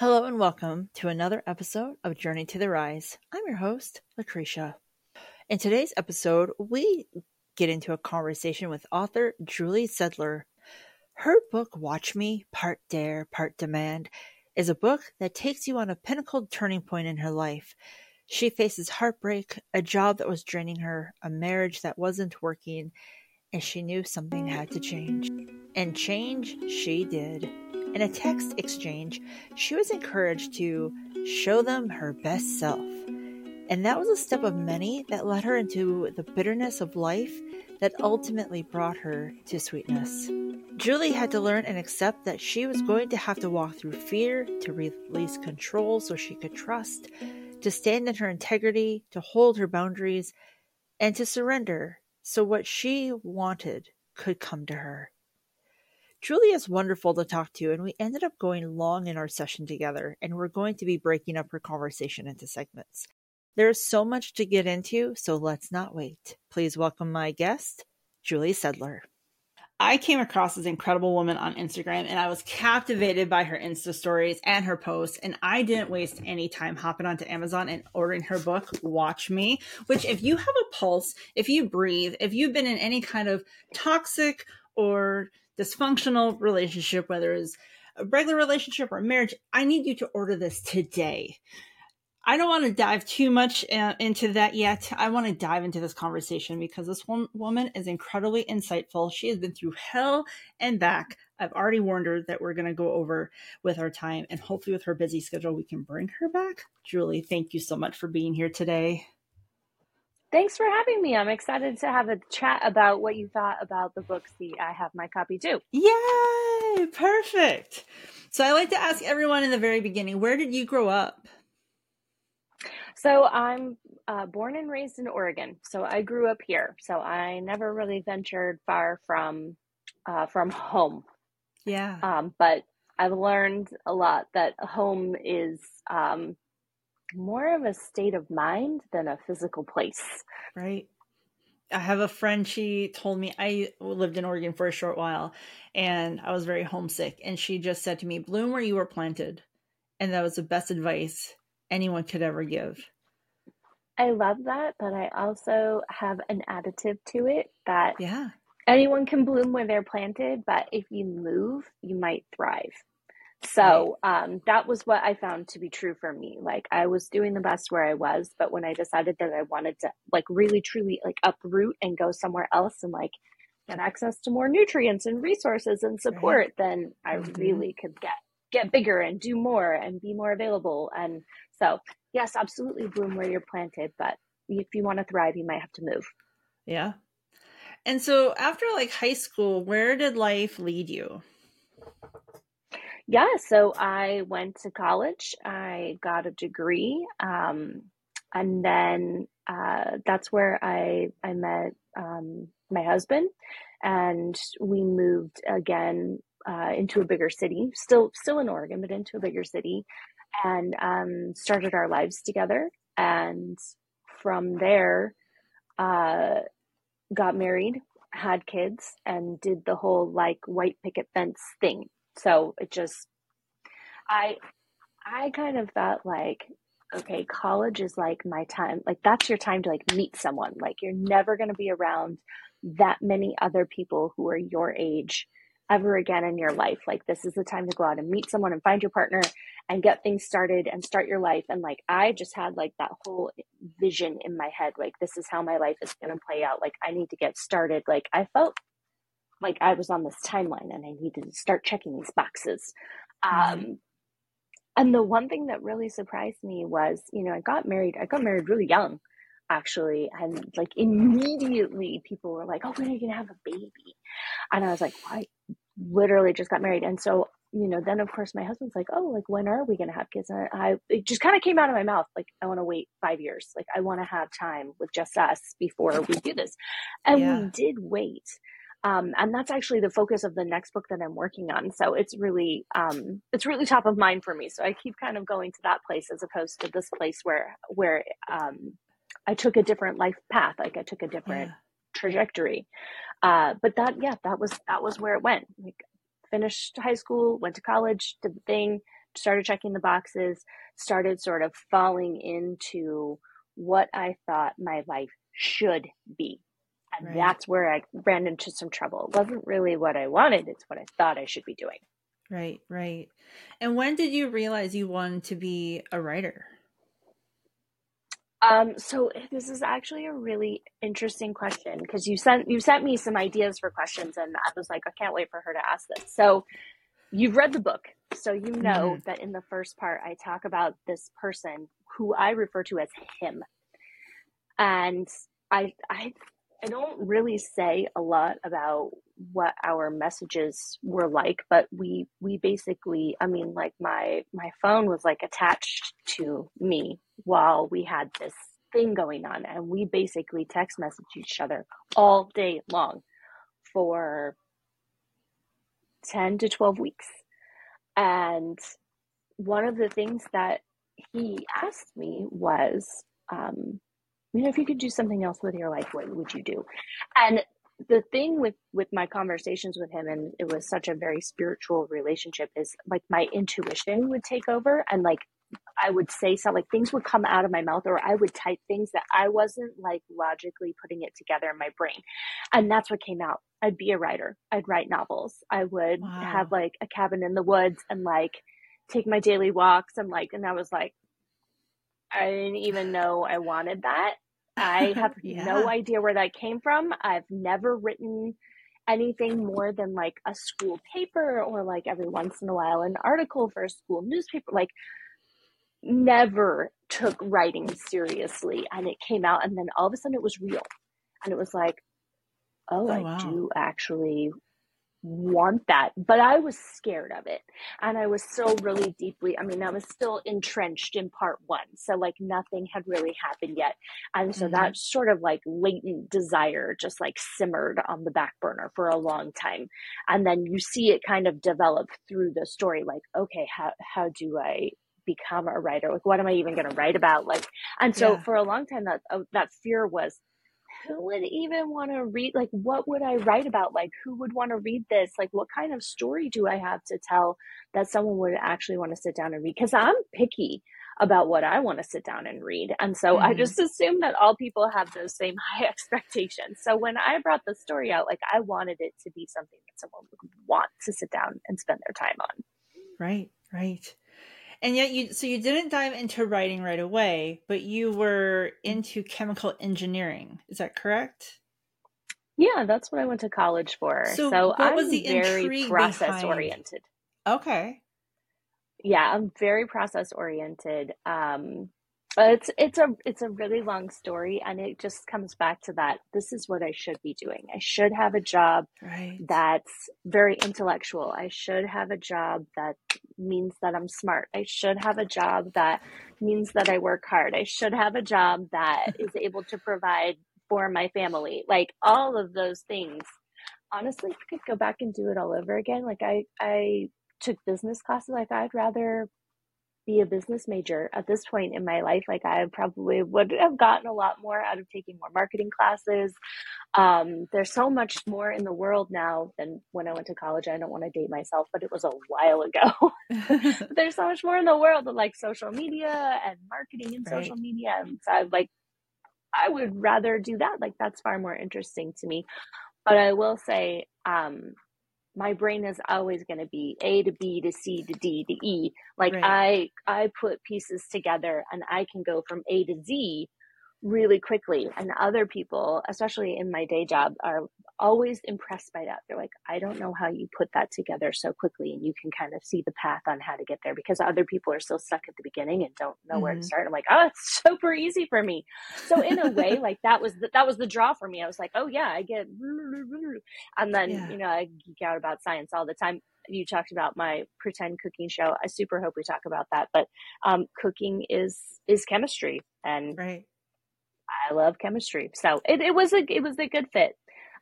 Hello and welcome to another episode of Journey to the Rise. I'm your host, Lucretia. In today's episode, we get into a conversation with author Julie Sedler. Her book, Watch Me, Part Dare, Part Demand, is a book that takes you on a pinnacled turning point in her life. She faces heartbreak, a job that was draining her, a marriage that wasn't working, and she knew something had to change. And change she did. In a text exchange, she was encouraged to show them her best self. And that was a step of many that led her into the bitterness of life that ultimately brought her to sweetness. Julie had to learn and accept that she was going to have to walk through fear, to release control so she could trust, to stand in her integrity, to hold her boundaries, and to surrender so what she wanted could come to her. Julie is wonderful to talk to, and we ended up going long in our session together, and we're going to be breaking up her conversation into segments. There is so much to get into, so let's not wait. Please welcome my guest, Julie Sedler. I came across this incredible woman on Instagram, and I was captivated by her Insta stories and her posts, and I didn't waste any time hopping onto Amazon and ordering her book, Watch Me, which if you have a pulse, if you breathe, if you've been in any kind of toxic or dysfunctional relationship, whether it's a regular relationship or marriage, I need you to order this today. I don't want to dive too much into that yet. I want to dive into this conversation because this woman is incredibly insightful. She has been through hell and back. I've already warned her that we're going to go over with our time, and hopefully with her busy schedule, we can bring her back. Julie, thank you so much for being here today. Thanks for having me. I'm excited to have a chat about what you thought about the book. See, I have my copy too. Yay! Perfect. So I like to ask everyone in the very beginning, where did you grow up? So I'm born and raised in Oregon. So I grew up here. So I never really ventured far from home. Yeah. But I've learned a lot that home is more of a state of mind than a physical place. Right. I have a friend, she told me, I lived in Oregon for a short while and I was very homesick. And she just said to me, bloom where you were planted. And that was the best advice anyone could ever give. I love that, but I also have an additive to it that anyone can bloom where they're planted, but if you move, you might thrive. So that was what I found to be true for me. Like I was doing the best where I was, but when I decided that I wanted to like really, truly like uproot and go somewhere else and like get access to more nutrients and resources and support, then I really could get bigger and do more and be more available. And so yes, absolutely bloom where you're planted, but if you want to thrive, you might have to move. Yeah. And so after like high school, where did life lead you? Yeah, so I went to college. I got a degree, and then that's where I met my husband, and we moved again into a bigger city, still in Oregon, but into a bigger city, and started our lives together. And from there, got married, had kids, and did the whole like white picket fence thing. So it just, I kind of thought like, okay, college is like my time, like that's your time to like meet someone. Like you're never going to be around that many other people who are your age ever again in your life. Like this is the time to go out and meet someone and find your partner and get things started and start your life. And like, I just had like that whole vision in my head. Like, this is how my life is going to play out. Like I need to get started. Like I felt like I was on this timeline and I needed to start checking these boxes. And the one thing that really surprised me was, you know, I got married really young actually. And like immediately people were like, oh, when are you going to have a baby? And I was like, well, I literally just got married. And so, you know, then of course my husband's like, oh, like when are we going to have kids? And it just kind of came out of my mouth. Like, I want to wait 5 years. Like I want to have time with just us before we do this. And we did wait. And that's actually the focus of the next book that I'm working on. So it's really top of mind for me. So I keep kind of going to that place as opposed to this place where I took a different life path. Like I took a different trajectory. But that was where it went. Like, finished high school, went to college, did the thing, started checking the boxes, started sort of falling into what I thought my life should be. And that's where I ran into some trouble. It wasn't really what I wanted. It's what I thought I should be doing. Right, right. And when did you realize you wanted to be a writer? So this is actually a really interesting question, because you sent me some ideas for questions, and I was like, I can't wait for her to ask this. So you've read the book, so you know that in the first part, I talk about this person who I refer to as him. And I don't really say a lot about what our messages were like, but we basically, I mean, like my phone was like attached to me while we had this thing going on. And we basically text messaged each other all day long for 10 to 12 weeks. And one of the things that he asked me was, you know, if you could do something else with your life, what would you do? And the thing with my conversations with him, and it was such a very spiritual relationship, is like my intuition would take over, and like I would say something, like things would come out of my mouth, or I would type things that I wasn't like logically putting it together in my brain. And that's what came out. I'd be a writer. I'd write novels. I would have like a cabin in the woods and like take my daily walks, and like, and I was like, I didn't even know I wanted that. I have no idea where that came from. I've never written anything more than like a school paper, or like every once in a while an article for a school newspaper. Like, never took writing seriously, and it came out, and then all of a sudden it was real, and it was like, I do actually want that. But I was scared of it, and I was still really deeply, I mean, I was still entrenched in part one, so like nothing had really happened yet. And so that sort of like latent desire just like simmered on the back burner for a long time, and then you see it kind of develop through the story, like, okay, how do I become a writer? Like, what am I even going to write about? Like, and so for a long time that fear was, who would even want to read? Like, what would I write about? Like, who would want to read this? Like, what kind of story do I have to tell that someone would actually want to sit down and read? Because I'm picky about what I want to sit down and read. And so I just assume that all people have those same high expectations. So when I brought the story out, like, I wanted it to be something that someone would want to sit down and spend their time on. Right, right. And yet you didn't dive into writing right away, but you were into chemical engineering. Is that correct? Yeah, that's what I went to college for. So what was the intrigue behind? Process oriented. Okay. Yeah, I'm very process oriented. But it's a really long story, and it just comes back to that. This is what I should be doing. I should have a job that's very intellectual. I should have a job that means that I'm smart. I should have a job that means that I work hard. I should have a job that is able to provide for my family. Like, all of those things. Honestly, if I could go back and do it all over again, like I took business classes. Like, I'd rather be a business major at this point in my life. Like, I probably would have gotten a lot more out of taking more marketing classes. There's so much more in the world now than when I went to college. I don't want to date myself, but it was a while ago. There's so much more in the world than like social media and marketing and social media. And so I would rather do that. Like, that's far more interesting to me. But I will say, my brain is always going to be A to B to C to D to E. Like, I put pieces together, and I can go from A to Z really quickly. And other people, especially in my day job, are always impressed by that. They're like, I don't know how you put that together so quickly, and you can kind of see the path on how to get there, because other people are still stuck at the beginning and don't know where to start. I'm like, oh, it's super easy for me. So in a way, like, that was the draw for me. I was like, oh yeah, I get, and then you know, I geek out about science all the time. You talked about my pretend cooking show. I super hope we talk about that, but cooking is chemistry, and I love chemistry. So it was a good fit.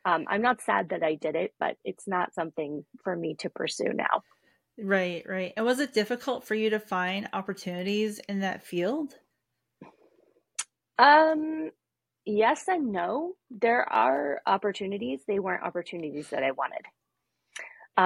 I'm not sad that I did it, but it's not something for me to pursue now. Right, right. And was it difficult for you to find opportunities in that field? Yes and no. There are opportunities. They weren't opportunities that I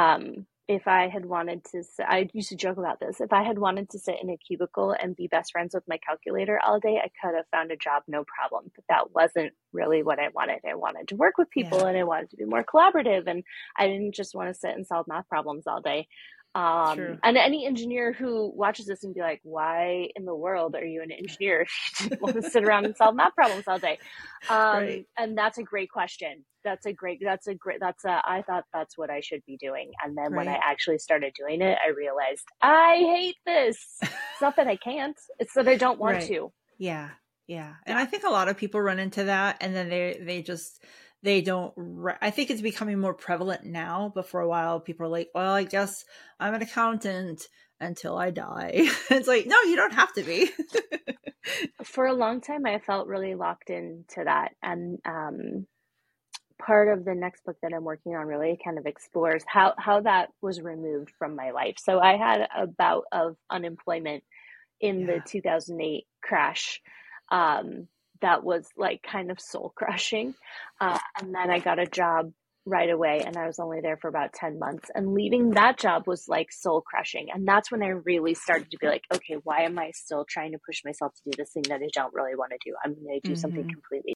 wanted. if I had wanted to, I used to joke about this. If I had wanted to sit in a cubicle and be best friends with my calculator all day, I could have found a job, no problem. But that wasn't really what I wanted. I wanted to work with people, and I wanted to be more collaborative. And I didn't just want to sit and solve math problems all day. And any engineer who watches this and be like, why in the world are you an engineer if you didn't want to sit around and solve math problems all day? Right. And that's a great question. I thought that's what I should be doing. And then when I actually started doing it, I realized I hate this. It's not that I can't, it's that I don't want to. Yeah. Yeah. And I think a lot of people run into that, and then I think it's becoming more prevalent now, but for a while people are like, well, I guess I'm an accountant until I die. It's like, no, you don't have to be. For a long time, I felt really locked into that. And part of the next book that I'm working on really kind of explores how that was removed from my life. So I had a bout of unemployment in the 2008 crash. That was like kind of soul crushing. And then I got a job right away, and I was only there for about 10 months, and leaving that job was like soul crushing. And that's when I really started to be like, okay, why am I still trying to push myself to do this thing that I don't really want to do? I'm going to do something completely.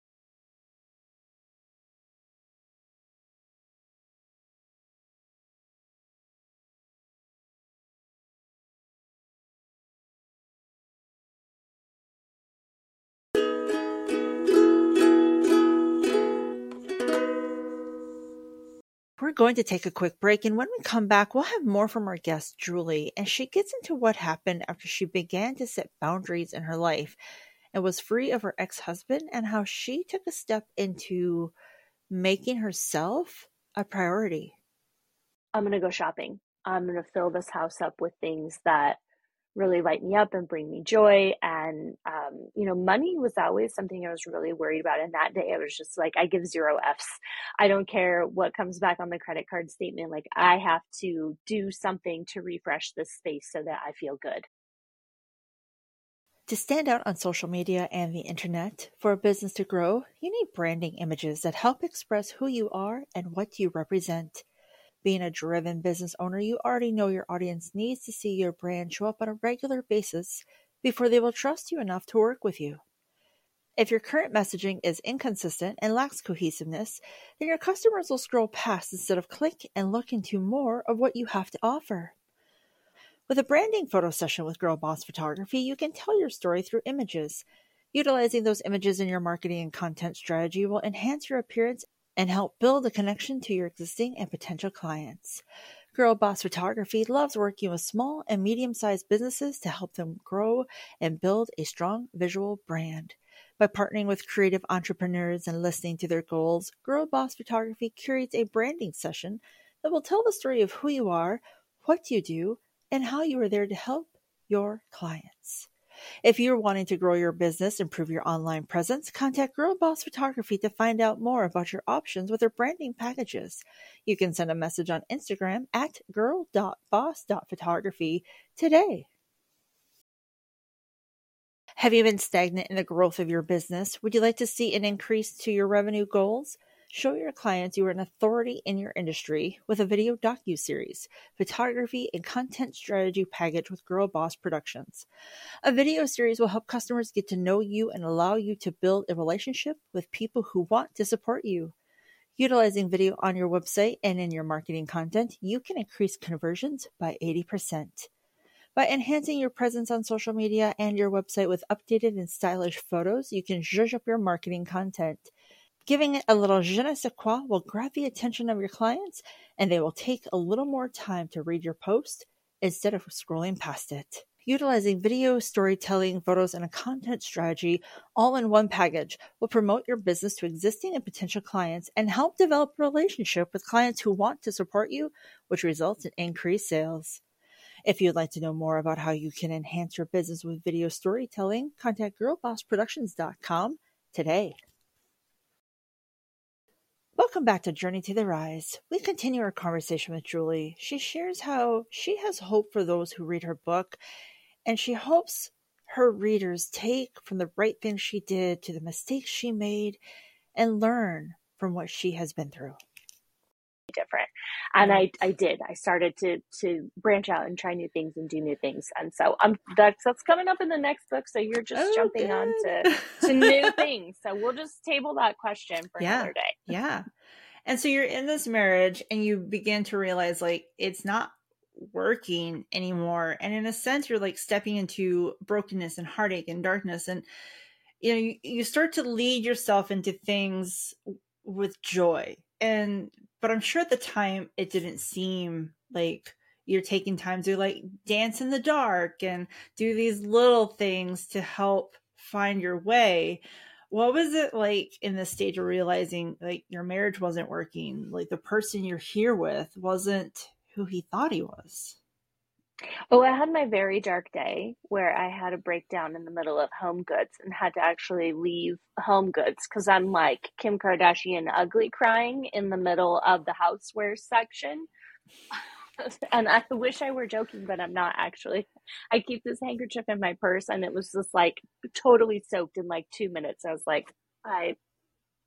We're going to take a quick break, and when we come back, we'll have more from our guest, Julie, and she gets into what happened after she began to set boundaries in her life and was free of her ex-husband, and how she took a step into making herself a priority. I'm going to go shopping. I'm going to fill this house up with things that really light me up and bring me joy. And, money was always something I was really worried about. And that day I was just like, I give 0 Fs. I don't care what comes back on the credit card statement. Like, I have to do something to refresh this space so that I feel good. To stand out on social media and the internet, for a business to grow, you need branding images that help express who you are and what you represent. Being a driven business owner, you already know your audience needs to see your brand show up on a regular basis before they will trust you enough to work with you. If your current messaging is inconsistent and lacks cohesiveness, then your customers will scroll past instead of click and look into more of what you have to offer. With a branding photo session with Girl Boss Photography, you can tell your story through images. Utilizing those images in your marketing and content strategy will enhance your appearance and help build a connection to your existing and potential clients. Girl Boss Photography loves working with small and medium-sized businesses to help them grow and build a strong visual brand. By partnering with creative entrepreneurs and listening to their goals, Girl Boss Photography curates a branding session that will tell the story of who you are, what you do, and how you are there to help your clients. If you're wanting to grow your business, improve your online presence, contact Girl Boss Photography to find out more about your options with their branding packages. You can send a message on Instagram at girl.boss.photography today. Have you been stagnant in the growth of your business? Would you like to see an increase to your revenue goals? Show your clients you are an authority in your industry with a video docu-series, photography, and content strategy package with Girl Boss Productions. A video series will help customers get to know you and allow you to build a relationship with people who want to support you. Utilizing video on your website and in your marketing content, you can increase conversions by 80%. By enhancing your presence on social media and your website with updated and stylish photos, you can zhuzh up your marketing content. Giving it a little je ne sais quoi will grab the attention of your clients, and they will take a little more time to read your post instead of scrolling past it. Utilizing video, storytelling, photos, and a content strategy all in one package will promote your business to existing and potential clients and help develop a relationship with clients who want to support you, which results in increased sales. If you'd like to know more about how you can enhance your business with video storytelling, contact girlbossproductions.com today. Welcome back to Journey to the Rise. We continue our conversation with Julie. She shares how she has hope for those who read her book, and she hopes her readers take from the right things she did to the mistakes she made and learn from what she has been through. different. And I did. I started to branch out and try new things and do new things. And so that's coming up in the next book. So you're just jumping on to new things. So we'll just table that question for another day. Yeah. And so you're in this marriage and you begin to realize, like, it's not working anymore. And in a sense, you're like stepping into brokenness and heartache and darkness. And, you know, you start to lead yourself into things with joy. But I'm sure at the time it didn't seem like you're taking time to like dance in the dark and do these little things to help find your way. What was it like in this stage of realizing like your marriage wasn't working, like the person you're here with wasn't who he thought he was? Oh, I had my very dark day where I had a breakdown in the middle of Home Goods and had to actually leave Home Goods because I'm like Kim Kardashian ugly crying in the middle of the houseware section. And I wish I were joking, but I'm not actually. I keep this handkerchief in my purse, and it was just like totally soaked in like 2 minutes. I was like,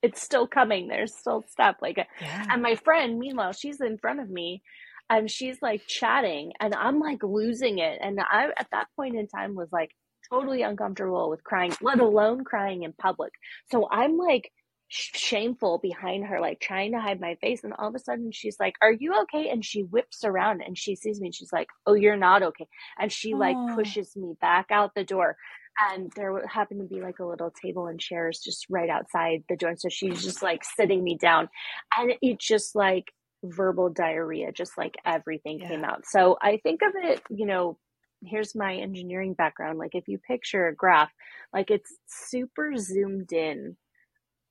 it's still coming. There's still stuff. And my friend, meanwhile, she's in front of me, and she's like chatting, and I'm like losing it. And I, at that point in time, was like totally uncomfortable with crying, let alone crying in public. So I'm like shameful behind her, like trying to hide my face. And all of a sudden she's like, "Are you okay?" And she whips around and she sees me and she's like, "Oh, you're not okay." And she like pushes me back out the door. And there happened to be like a little table and chairs just right outside the door. So she's just like sitting me down, and it just like verbal diarrhea, just like everything came out. So I think of it, you know, here's my engineering background. Like if you picture a graph, like it's super zoomed in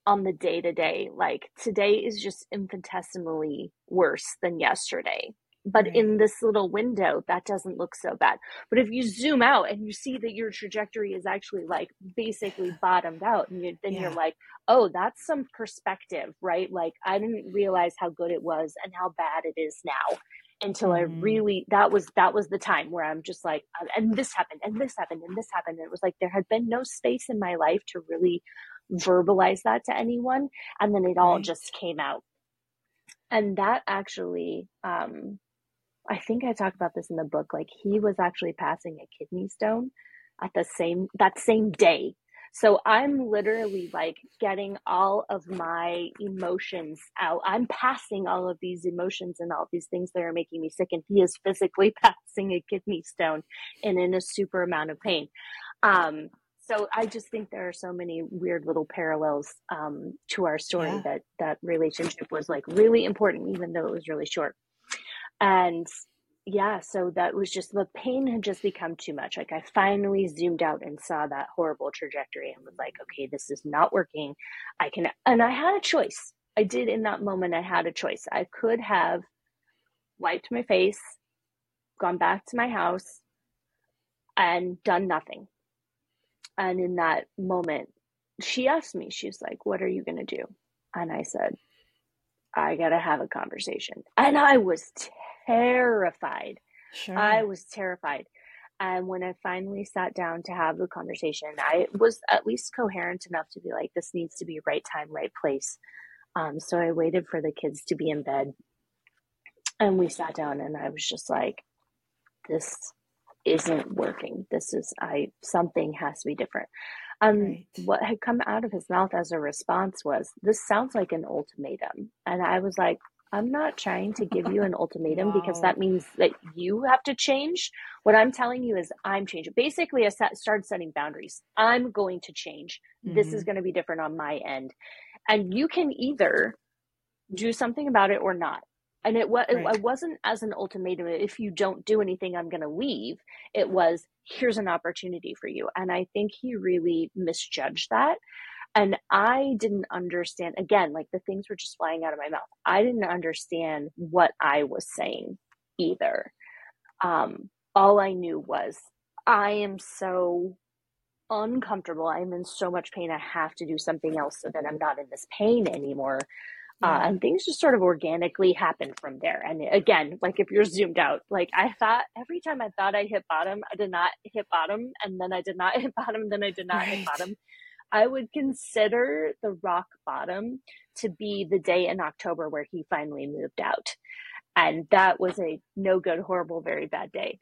on the day to day, like today is just infinitesimally worse than yesterday. But in this little window, that doesn't look so bad. But if you zoom out and you see that your trajectory is actually like basically bottomed out, and then you're like, oh, that's some perspective, right? Like I didn't realize how good it was and how bad it is now until I really, that was the time where I'm just like, and this happened and this happened and this happened. And it was like, there had been no space in my life to really verbalize that to anyone. And then it all just came out. And that actually, I think I talked about this in the book, like he was actually passing a kidney stone at that same day. So I'm literally like getting all of my emotions out. I'm passing all of these emotions and all these things that are making me sick. And he is physically passing a kidney stone and in a super amount of pain. So I just think there are so many weird little parallels to our story that relationship was like really important, even though it was really short. And so that was just, the pain had just become too much. Like I finally zoomed out and saw that horrible trajectory and was like, okay, this is not working. I had a choice. I did in that moment. I had a choice. I could have wiped my face, gone back to my house, and done nothing. And in that moment, she asked me, she's like, "What are you going to do?" And I said, "I got to have a conversation." And I was terrified. Sure. I was terrified. And when I finally sat down to have the conversation, I was at least coherent enough to be like, this needs to be right time, right place. So I waited for the kids to be in bed, and we sat down, and I was just like, this isn't working. Something has to be different. What had come out of his mouth as a response was, "This sounds like an ultimatum." And I was like, I'm not trying to give you an ultimatum because that means that you have to change. What I'm telling you is I'm changing. Basically, I started setting boundaries. I'm going to change. Mm-hmm. This is going to be different on my end. And you can either do something about it or not. And it wasn't as an ultimatum, if you don't do anything, I'm going to leave. It was, here's an opportunity for you. And I think he really misjudged that. And I didn't understand, again, like the things were just flying out of my mouth. I didn't understand what I was saying either. All I knew was, I am so uncomfortable. I'm in so much pain. I have to do something else so that I'm not in this pain anymore. And things just sort of organically happened from there. And again, like if you're zoomed out, like I thought every time I thought I hit bottom, I did not hit bottom. And then I did not hit bottom. Then I did not hit bottom. I would consider the rock bottom to be the day in October where he finally moved out. And that was a no good, horrible, very bad day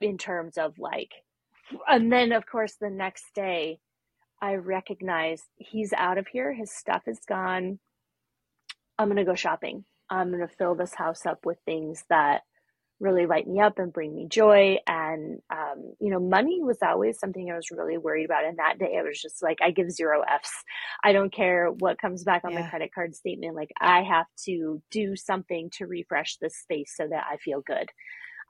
in terms of like, and then of course the next day I recognize he's out of here. His stuff is gone. I'm going to go shopping. I'm going to fill this house up with things that really light me up and bring me joy. And, you know, money was always something I was really worried about. And that day I was just like, I give zero Fs. I don't care what comes back on my credit card statement. Like I have to do something to refresh this space so that I feel good.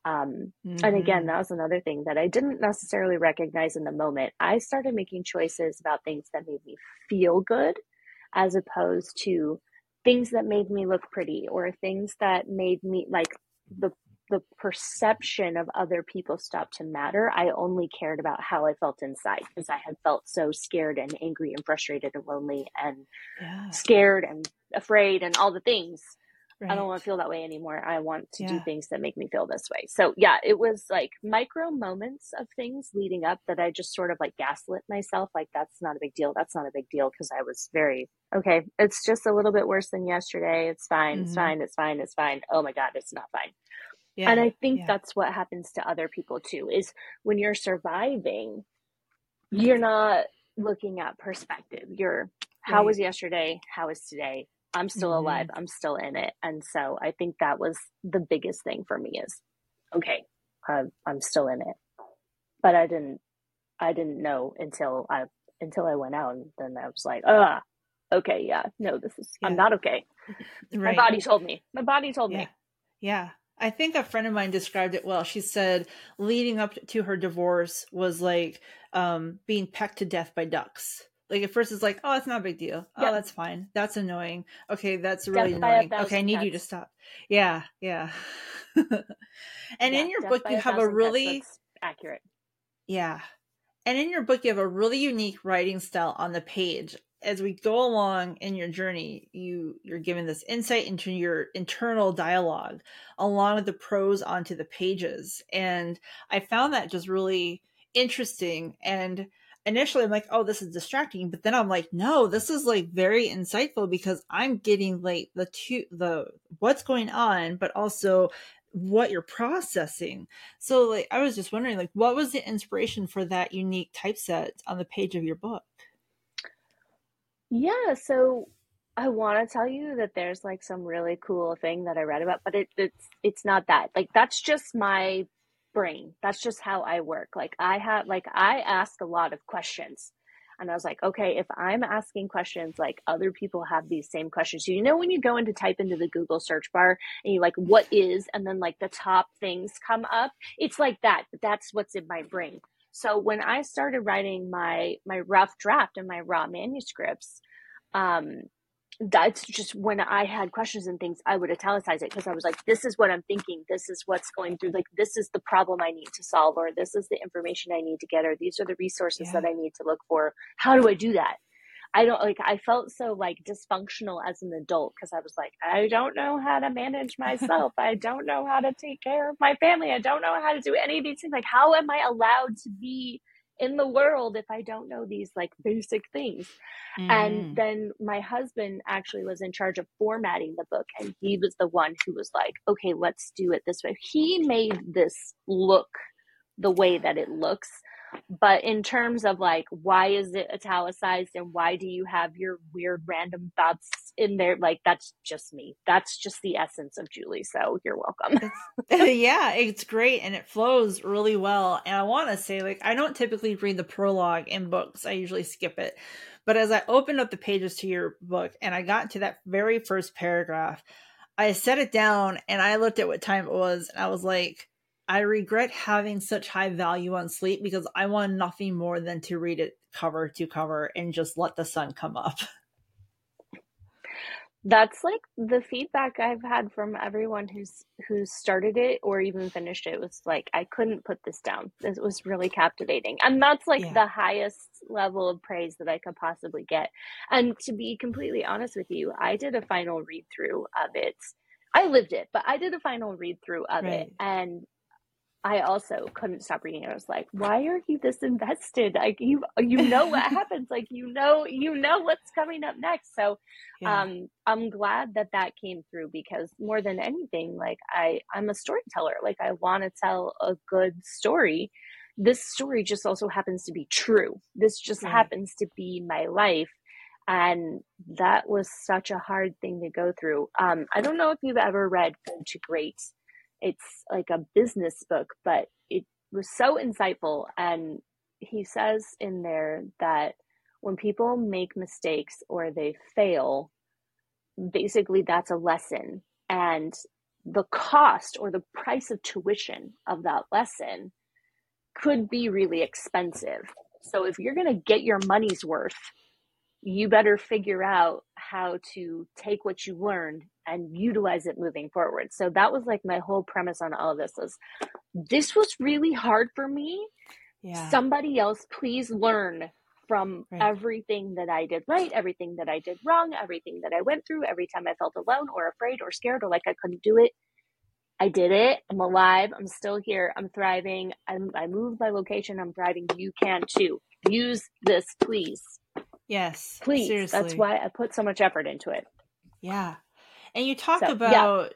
And again, that was another thing that I didn't necessarily recognize in the moment. I started making choices about things that made me feel good as opposed to things that made me look pretty or things that made me like the perception of other people stopped to matter. I only cared about how I felt inside because I had felt so scared and angry and frustrated and lonely and scared and afraid and all the things. Right. I don't want to feel that way anymore. I want to do things that make me feel this way. So yeah, it was like micro moments of things leading up that I just sort of like gaslit myself. Like that's not a big deal. That's not a big deal. Cause I was very, okay, it's just a little bit worse than yesterday. It's fine. It's fine. It's fine. It's fine. Oh my God, it's not fine. Yeah, and I think that's what happens to other people too, is when you're surviving, you're not looking at perspective. You're how was yesterday? How is today? I'm still alive. I'm still in it. And so I think that was the biggest thing for me is, okay, I'm still in it, but I didn't know until I went out. And then I was like, okay. Yeah, no, this is, I'm not okay. Right. My body told me. Yeah. I think a friend of mine described it well. She said leading up to her divorce was like being pecked to death by ducks. Like at first it's like, oh, it's not a big deal. Yep. Oh, that's fine. That's annoying. Okay, that's really annoying. Okay, I need you to stop. Yeah, yeah. And in your book, you have a really accurate. Yeah. And in your book, you have a really unique writing style on the page. As we go along in your journey, you're given this insight into your internal dialogue along with the prose onto the pages. And I found that just really interesting. And initially I'm like, oh, this is distracting. But then I'm like, no, this is like very insightful because I'm getting like the what's going on, but also what you're processing. So like, I was just wondering, like, what was the inspiration for that unique typeset on the page of your book? Yeah, so I want to tell you that there's like some really cool thing that I read about, but it's not that. Like that's just my brain. That's just how I work. Like I ask a lot of questions, and I was like, okay, if I'm asking questions, like other people have these same questions. So you know when you go into type into the Google search bar and you like what is, and then like the top things come up. It's like that. But that's what's in my brain. So when I started writing my rough draft and my raw manuscripts, that's just when I had questions and things, I would italicize it because I was like, this is what I'm thinking. This is what's going through. Like, this is the problem I need to solve, or this is the information I need to get, or these are the resources that I need to look for. How do I do that? I felt so like dysfunctional as an adult because I was like, I don't know how to manage myself. I don't know how to take care of my family. I don't know how to do any of these things. Like, how am I allowed to be in the world if I don't know these like basic things? And then my husband actually was in charge of formatting the book. And he was the one who was like, okay, let's do it this way. He made this look the way that it looks. But in terms of like, why is it italicized and why do you have your weird random thoughts in there? Like, that's just me. That's just the essence of Julie. So you're welcome. It's great. And it flows really well. And I want to say, like, I don't typically read the prologue in books. I usually skip it. But as I opened up the pages to your book and I got to that very first paragraph, I set it down and I looked at what time it was. And I was like, I regret having such high value on sleep because I want nothing more than to read it cover to cover and just let the sun come up. That's like the feedback I've had from everyone who started it or even finished it was like, I couldn't put this down. It was really captivating. And that's like the highest level of praise that I could possibly get. And to be completely honest with you, I did a final read through of it. I lived it, but I did a final read through of it. And I also couldn't stop reading it. I was like, why are you this invested? Like, you know what happens. Like, you know what's coming up next. So yeah. I'm glad that came through, because more than anything, like I'm a storyteller. Like, I want to tell a good story. This story just also happens to be true. This just happens to be my life. And that was such a hard thing to go through. I don't know if you've ever read Good to Great. It's like a business book, but it was so insightful. And he says in there that when people make mistakes or they fail, basically that's a lesson. And the cost or the price of tuition of that lesson could be really expensive. So if you're going to get your money's worth, you better figure out how to take what you learned and utilize it moving forward. So that was like my whole premise on all of this is, this was really hard for me. Yeah. Somebody else, please learn from everything that I did right, everything that I did wrong, everything that I went through, every time I felt alone or afraid or scared or like I couldn't do it. I did it. I'm alive. I'm still here. I'm thriving. I moved my location. I'm thriving. You can too. Use this, please. Yes. Please. Seriously. That's why I put so much effort into it. Yeah. And you talk about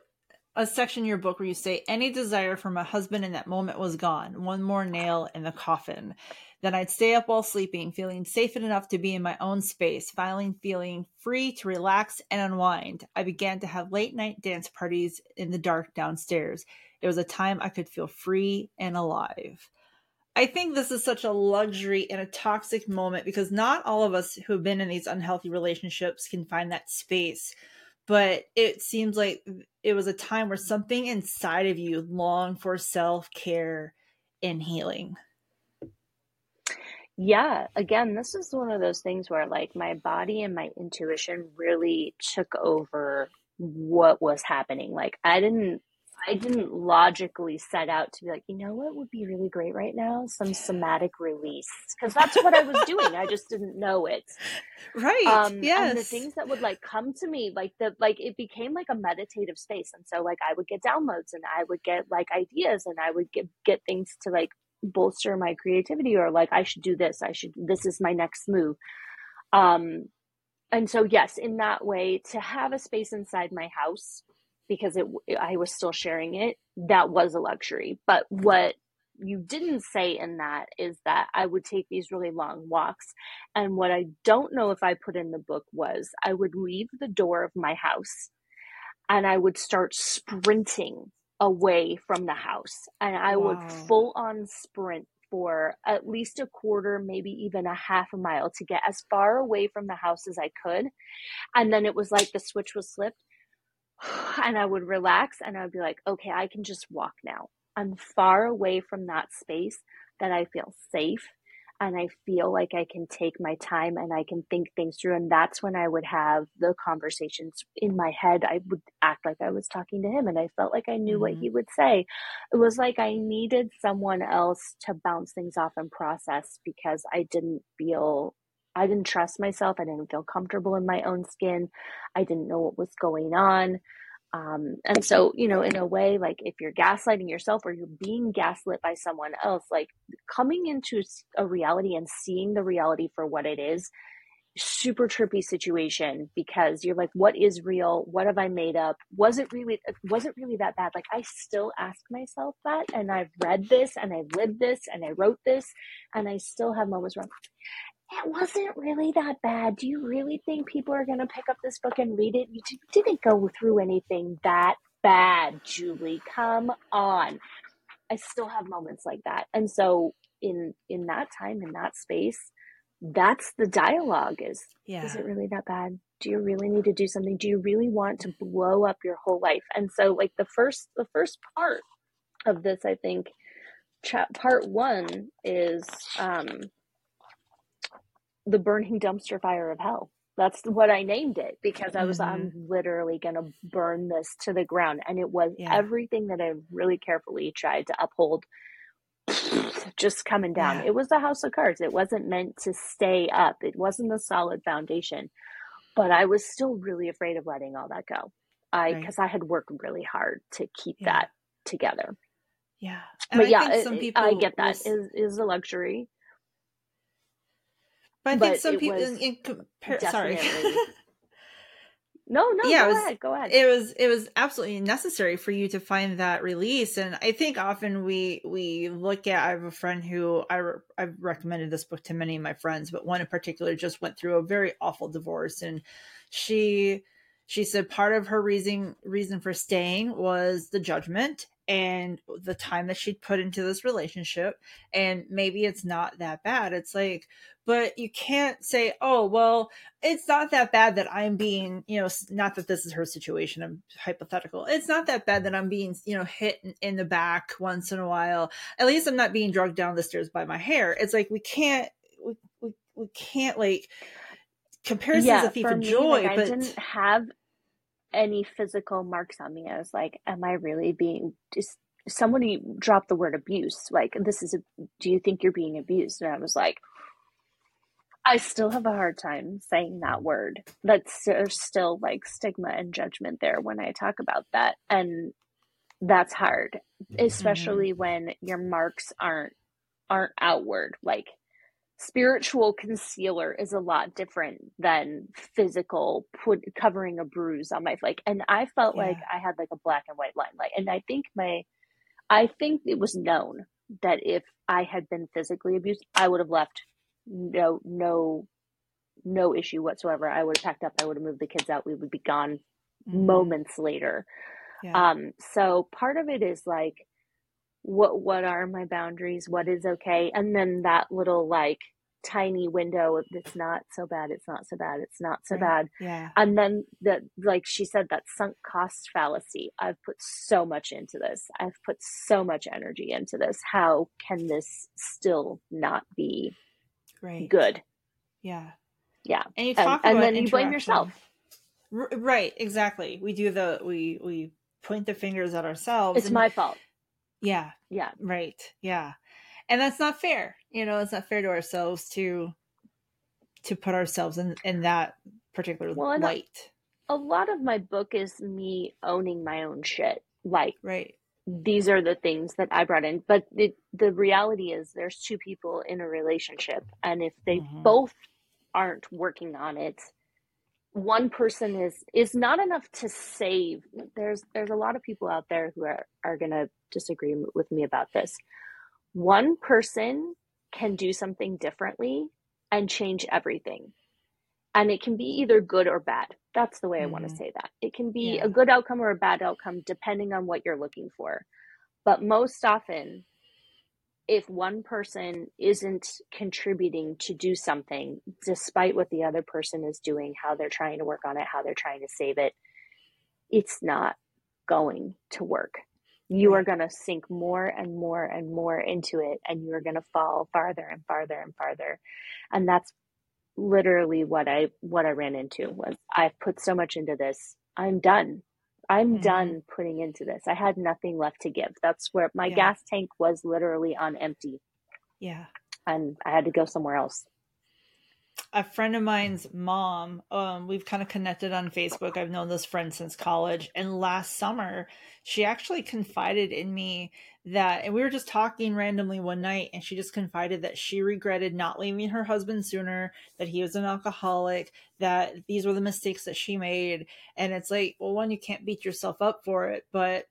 a section in your book where you say, any desire from a husband in that moment was gone. One more nail in the coffin. Then I'd stay up while sleeping, feeling safe enough to be in my own space, finally feeling free to relax and unwind. I began to have late night dance parties in the dark downstairs. It was a time I could feel free and alive. I think this is such a luxury and a toxic moment, because not all of us who've been in these unhealthy relationships can find that space. But it seems like it was a time where something inside of you longed for self-care and healing. Yeah. Again, this is one of those things where like my body and my intuition really took over what was happening. Like I didn't logically set out to be like, you know what would be really great right now? Some somatic release. Because that's what I was doing. I just didn't know it. Right. Yes. And the things that would like come to me, like it became like a meditative space. And so like I would get downloads and I would get like ideas and I would get things to like bolster my creativity, or like, I should do this. This is my next move. And so, yes, in that way, to have a space inside my house, because I was still sharing it, that was a luxury. But what you didn't say in that is that I would take these really long walks. And what I don't know if I put in the book was I would leave the door of my house and I would start sprinting away from the house. And I would full on sprint for at least a quarter, maybe even a half a mile, to get as far away from the house as I could. And then it was like the switch was flipped. And I would relax and I would be like, okay, I can just walk now. I'm far away from that space that I feel safe and I feel like I can take my time and I can think things through. And that's when I would have the conversations in my head. I would act like I was talking to him and I felt like I knew what he would say. It was like I needed someone else to bounce things off and process, because I didn't trust myself. I didn't feel comfortable in my own skin. I didn't know what was going on. And so, you know, in a way, like if you're gaslighting yourself or you're being gaslit by someone else, like coming into a reality and seeing the reality for what it is, super trippy situation, because you're like, what is real? What have I made up? Was it really that bad? Like, I still ask myself that, and I've read this and I've lived this and I wrote this, and I still have moments where it wasn't really that bad. Do you really think people are going to pick up this book and read it? You didn't go through anything that bad, Julie. Come on. I still have moments like that. And so in that time, in that space, that's the dialogue is it really that bad? Do you really need to do something? Do you really want to blow up your whole life? And so like the first part of this, I think part one is, the burning dumpster fire of hell. That's what I named it, because I was I'm literally going to burn this to the ground. And it was everything that I really carefully tried to uphold just coming down. Yeah. It was the house of cards. It wasn't meant to stay up. It wasn't a solid foundation, but I was still really afraid of letting all that go. Because I had worked really hard to keep that together. Yeah. And but I think some people, I get that is a luxury. But I think some people in comparison, sorry. No, yeah, go ahead. It was absolutely necessary for you to find that release. And I think often we look at, I have a friend who I've recommended this book to many of my friends, but one in particular just went through a very awful divorce. And she said part of her reason for staying was the judgment and the time that she'd put into this relationship. And maybe it's not that bad. It's like, but you can't say, oh, well, it's not that bad that I'm being, not that this is her situation, I'm hypothetical. It's not that bad that I'm being, hit in the back once in a while. At least I'm not being dragged down the stairs by my hair. It's like, we can't like comparisons a thief of joy. Like, but I didn't have any physical marks on me. I was like, am I really being just, somebody dropped the word abuse. Like, do you think you're being abused? And I was like, I still have a hard time saying that word. There's still like stigma and judgment there when I talk about that. And that's hard, especially when your marks aren't outward. Like, spiritual concealer is a lot different than physical covering a bruise on my, like, and I felt like I had like a black and white line. Like, and I think it was known that if I had been physically abused, I would have left. No issue whatsoever. I would have packed up. I would have moved the kids out. We would be gone moments later. Yeah. So part of it is like, what are my boundaries? What is okay? And then that little like tiny window of it's not so bad. It's not so bad. It's not so bad. Yeah. And then like she said, that sunk cost fallacy. I've put so much into this. I've put so much energy into this. How can this still not be right? Good. Yeah. And you talk about, and then you blame yourself. Right. Exactly. We do we point the fingers at ourselves. It's my fault. Yeah. Yeah. Right. Yeah. And that's not fair. It's not fair to ourselves to put ourselves in that particular light. A lot of my book is me owning my own shit. Like, right. These are the things that I brought in, but the reality is there's two people in a relationship, and if they both aren't working on it, one person is not enough to save. There's a lot of people out there who are going to disagree with me about this. One person can do something differently and change everything. And it can be either good or bad. That's the way I want to say that. It can be a good outcome or a bad outcome, depending on what you're looking for. But most often, if one person isn't contributing to do something, despite what the other person is doing, how they're trying to work on it, how they're trying to save it, it's not going to work. You are going to sink more and more and more into it, and you are going to fall farther and farther and farther. And that's literally what I ran into was, I've put so much into this. I'm done putting into this. I had nothing left to give. That's where my gas tank was literally on empty. Yeah. And I had to go somewhere else. A friend of mine's mom, we've kind of connected on Facebook. I've known this friend since college. And last summer, she actually confided in me that, and we were just talking randomly one night, and she just confided that she regretted not leaving her husband sooner, that he was an alcoholic, that these were the mistakes that she made. And it's like, well, one, you can't beat yourself up for it, but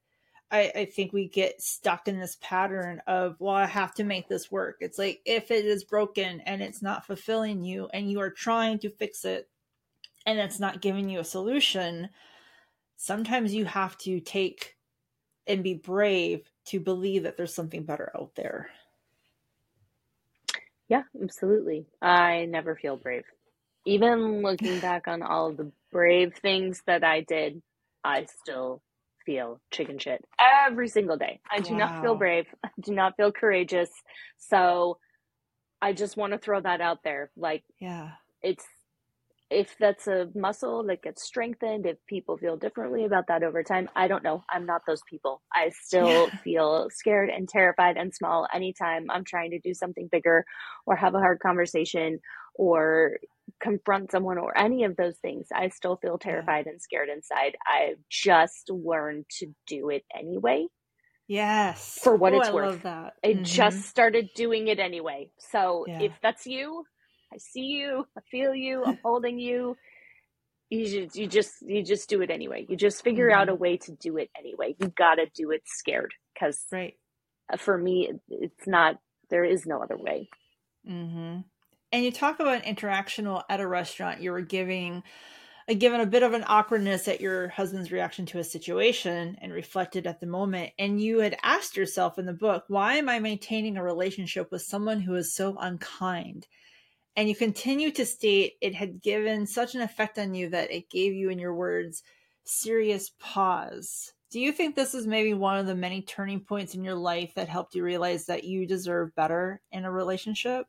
I think we get stuck in this pattern of, well, I have to make this work. It's like, if it is broken and it's not fulfilling you and you are trying to fix it and it's not giving you a solution, sometimes you have to take and be brave to believe that there's something better out there. Yeah, absolutely. I never feel brave. Even looking back on all of the brave things that I did, I still feel chicken shit every single day. I do not feel brave. I do not feel courageous. So I just want to throw that out there. Like, if that's a muscle that gets strengthened, if people feel differently about that over time, I don't know. I'm not those people. I still feel scared and terrified and small anytime I'm trying to do something bigger or have a hard conversation or confront someone or any of those things. I still feel terrified and scared inside. I've just learned to do it anyway. Yes. For what it's worth. I love that. I just started doing it anyway. So if that's you, I see you, I feel you, I'm holding you. You just do it anyway. You just figure out a way to do it anyway. You got to do it scared, because for me, it's not, there is no other way. Mm-hmm. And you talk about interactional at a restaurant. You were given a bit of an awkwardness at your husband's reaction to a situation and reflected at the moment. And you had asked yourself in the book, why am I maintaining a relationship with someone who is so unkind? And you continue to state it had given such an effect on you that it gave you, in your words, serious pause. Do you think this is maybe one of the many turning points in your life that helped you realize that you deserve better in a relationship?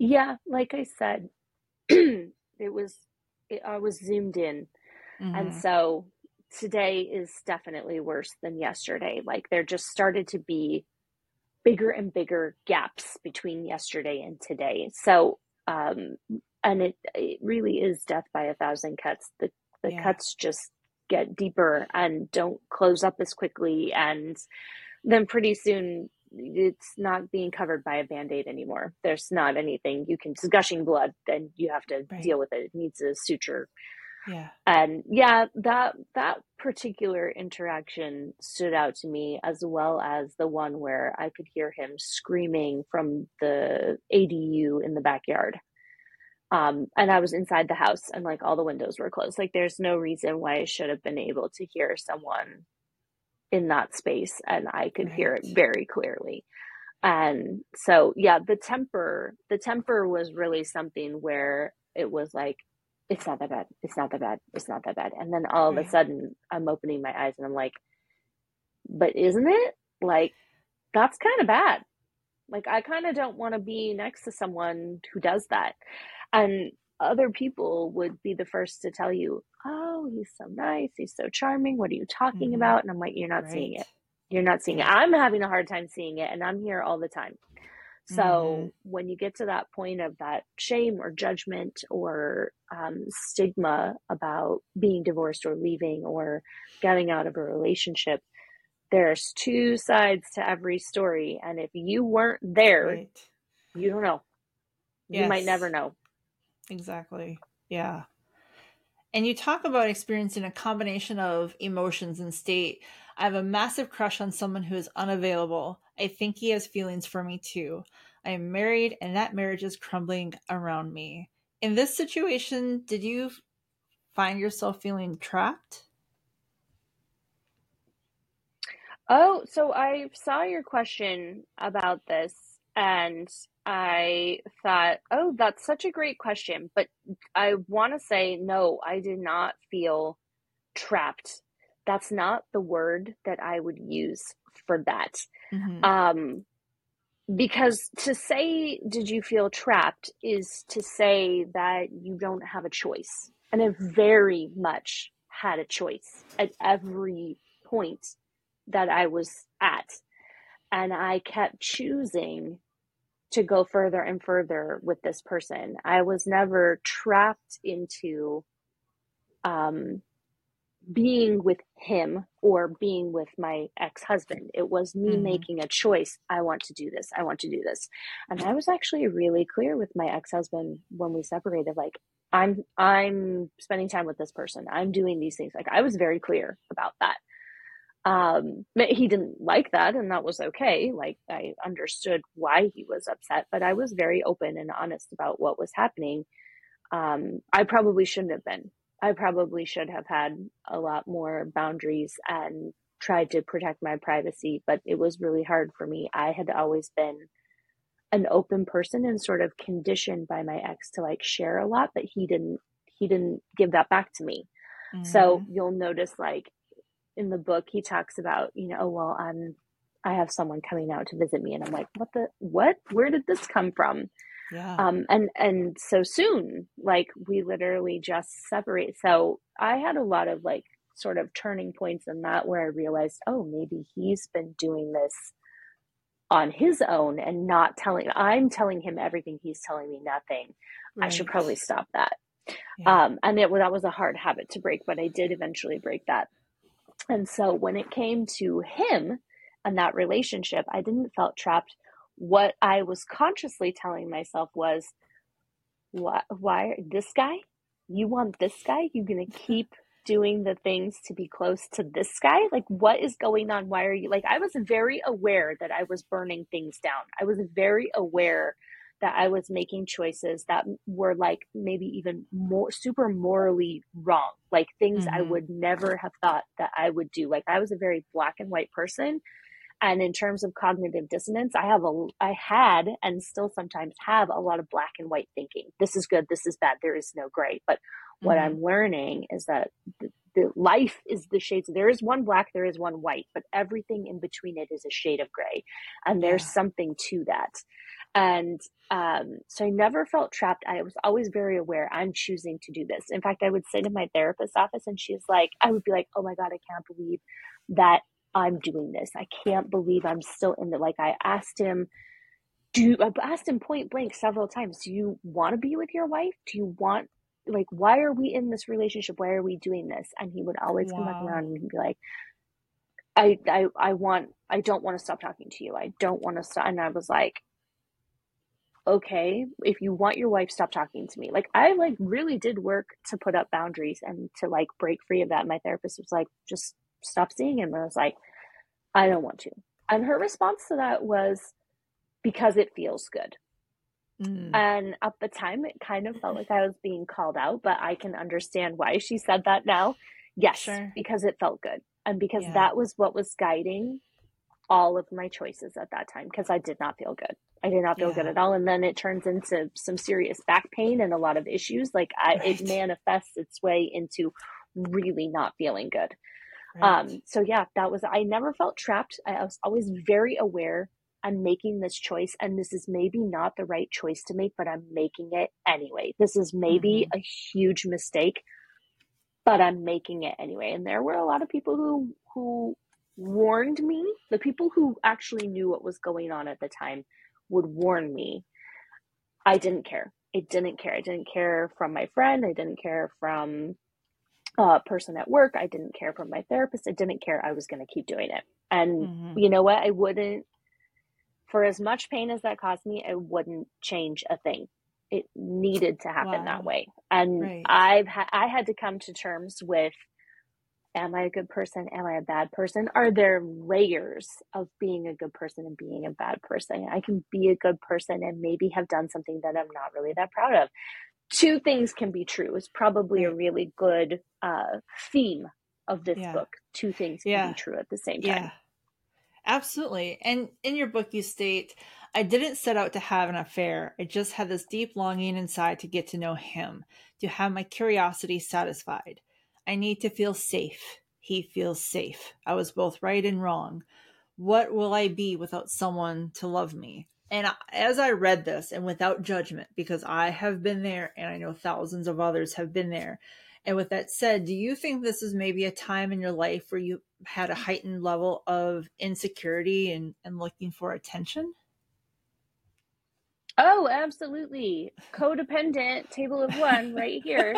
Yeah, like I said, I was zoomed in. Mm-hmm. And so today is definitely worse than yesterday. Like, there just started to be bigger and bigger gaps between yesterday and today. So, and it really is death by a thousand cuts. The cuts just get deeper and don't close up as quickly. And then pretty soon it's not being covered by a Band-Aid anymore. There's not anything it's gushing blood, then you have to deal with it. It needs a suture. Yeah. And that particular interaction stood out to me, as well as the one where I could hear him screaming from the ADU in the backyard. And I was inside the house, and like all the windows were closed. Like, there's no reason why I should have been able to hear someone in that space, and I could hear it very clearly. And so, yeah, the temper was really something where it was like, it's not that bad. It's not that bad. It's not that bad. And then all of a sudden I'm opening my eyes and I'm like, but isn't it? Like, that's kind of bad. Like, I kind of don't want to be next to someone who does that. And other people would be the first to tell you, oh, he's so nice. He's so charming. What are you talking about? And I'm like, you're not seeing it. You're not seeing it. I'm having a hard time seeing it, and I'm here all the time. So when you get to that point of that shame or judgment or stigma about being divorced or leaving or getting out of a relationship, there's two sides to every story. And if you weren't there, you don't know. Yes. You might never know. Exactly. Yeah. And you talk about experiencing a combination of emotions and state. I have a massive crush on someone who is unavailable. I think he has feelings for me too. I am married, and that marriage is crumbling around me. In this situation, did you find yourself feeling trapped? Oh, so I saw your question about this, and I thought, oh, that's such a great question. But I want to say, no, I did not feel trapped. That's not the word that I would use for that. Mm-hmm. Because to say, did you feel trapped, is to say that you don't have a choice. And I very much had a choice at every point that I was at. And I kept choosing to go further and further with this person. I was never trapped into being with him or being with my ex-husband. It was me making a choice. I want to do this. I want to do this. And I was actually really clear with my ex-husband when we separated, like, I'm spending time with this person. I'm doing these things. Like, I was very clear about that. But he didn't like that, and that was okay. Like, I understood why he was upset, but I was very open and honest about what was happening. I probably shouldn't have been. I probably should have had a lot more boundaries and tried to protect my privacy, but it was really hard for me. I had always been an open person and sort of conditioned by my ex to like share a lot, but he didn't give that back to me. Mm-hmm. So you'll notice, like, in the book, he talks about, you know, well, I have someone coming out to visit me, and I'm like, what? Where did this come from? Yeah. And so soon, like, we literally just separate. So I had a lot of like sort of turning points in that, where I realized, oh, maybe he's been doing this on his own and I'm telling him everything. He's telling me nothing. Right. I should probably stop that. Yeah. And that was a hard habit to break, but I did eventually break that. And so when it came to him and that relationship, I didn't feel trapped. What I was consciously telling myself was, why this guy? You want this guy? You're going to keep doing the things to be close to this guy? Like, what is going on? Why are you like, I was very aware that I was burning things down. I was very aware that I was making choices that were like maybe even more super morally wrong, like things I would never have thought that I would do. Like, I was a very black and white person. And in terms of cognitive dissonance, I had and still sometimes have a lot of black and white thinking. This is good. This is bad. There is no gray. But what I'm learning is that the life is the shades. There is one black, there is one white, but everything in between it is a shade of gray. And there's something to that. And so I never felt trapped. I was always very aware I'm choosing to do this. In fact, I would sit in my therapist's office and I would be like, oh my God, I can't believe that I'm doing this. I can't believe I'm still in the, like, I asked him point blank several times, do you want to be with your wife? Do you want, like, why are we in this relationship? Why are we doing this? And he would always come back around and be like, I don't want to stop talking to you. I don't want to stop. And I was like, okay, if you want your wife, stop talking to me. Like, I like really did work to put up boundaries and to like break free of that. My therapist was like, just stop seeing him. And I was like, I don't want to. And her response to that was, because it feels good. And at the time it kind of felt like I was being called out, but I can understand why she said that now. Yes, sure. Because it felt good. And because that was what was guiding all of my choices at that time, because I did not feel good. I did not feel good at all. And then it turns into some serious back pain and a lot of issues. Like it manifests its way into really not feeling good. Right. So yeah, I never felt trapped. I was always very aware I'm making this choice, and this is maybe not the right choice to make, but I'm making it anyway. This is maybe a huge mistake, but I'm making it anyway. And there were a lot of people who warned me. The people who actually knew what was going on at the time would warn me. I didn't care. It didn't care. I didn't care from my friend. I didn't care from person at work. I didn't care from my therapist. I didn't care. I was going to keep doing it. And you know what? I wouldn't, for as much pain as that caused me, it wouldn't change a thing. It needed to happen that way. And I had to come to terms with, am I a good person? Am I a bad person? Are there layers of being a good person and being a bad person? I can be a good person and maybe have done something that I'm not really that proud of. Two things can be true. It's probably a really good theme of this book. Two things can be true at the same time. Yeah. Absolutely. And in your book, you state, I didn't set out to have an affair. I just had this deep longing inside to get to know him, to have my curiosity satisfied. I need to feel safe. He feels safe. I was both right and wrong. What will I be without someone to love me? And as I read this, and without judgment, because I have been there and I know thousands of others have been there. And with that said, do you think this is maybe a time in your life where you had a heightened level of insecurity and looking for attention? Oh, absolutely. Codependent, table of one right here.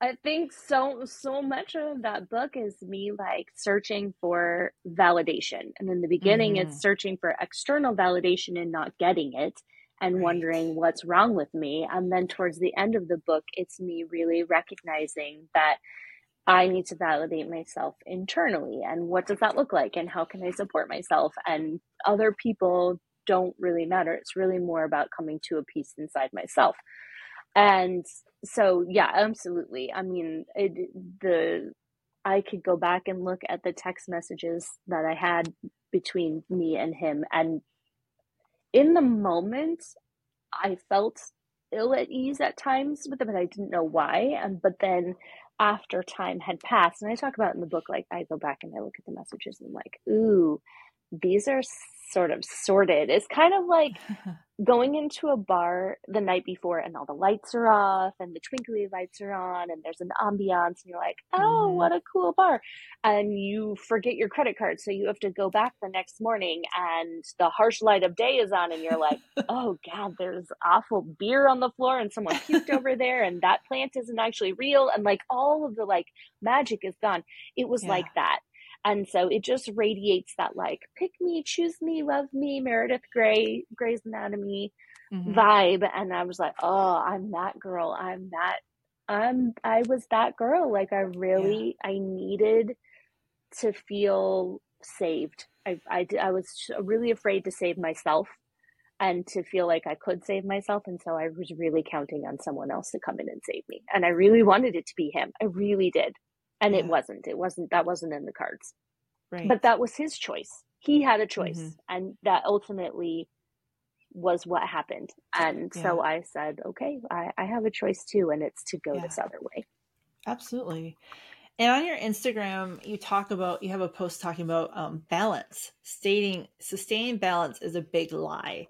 I think so much of that book is me like searching for validation. And in the beginning, it's searching for external validation and not getting it. And wondering what's wrong with me. And then towards the end of the book, it's me really recognizing that I need to validate myself internally. And what does that look like? And how can I support myself? And other people don't really matter. It's really more about coming to a peace inside myself. And so, yeah, absolutely. I mean, I could go back and look at the text messages that I had between me and him, and in the moment, I felt ill at ease at times with it, but I didn't know why. But then after time had passed, and I talk about in the book, like I go back and I look at the messages and I'm like, ooh, these are sort of sorted. It's kind of like going into a bar the night before and all the lights are off and the twinkly lights are on and there's an ambiance and you're like, oh, what a cool bar. And you forget your credit card. So you have to go back the next morning and the harsh light of day is on and you're like, oh God, there's awful beer on the floor and someone puked over there and that plant isn't actually real. And like all of the like magic is gone. It was like that. And so it just radiates that like, pick me, choose me, love me, Meredith Grey, Grey's Anatomy vibe. And I was like, oh, I'm that girl. I was that girl. Like I really, I needed to feel saved. I was really afraid to save myself and to feel like I could save myself. And so I was really counting on someone else to come in and save me. And I really wanted it to be him. I really did. And it wasn't in the cards, right? But that was his choice. He had a choice and that ultimately was what happened. And so I said, okay, I have a choice too. And it's to go this other way. Absolutely. And on your Instagram, you have a post talking about balance, stating sustained balance is a big lie.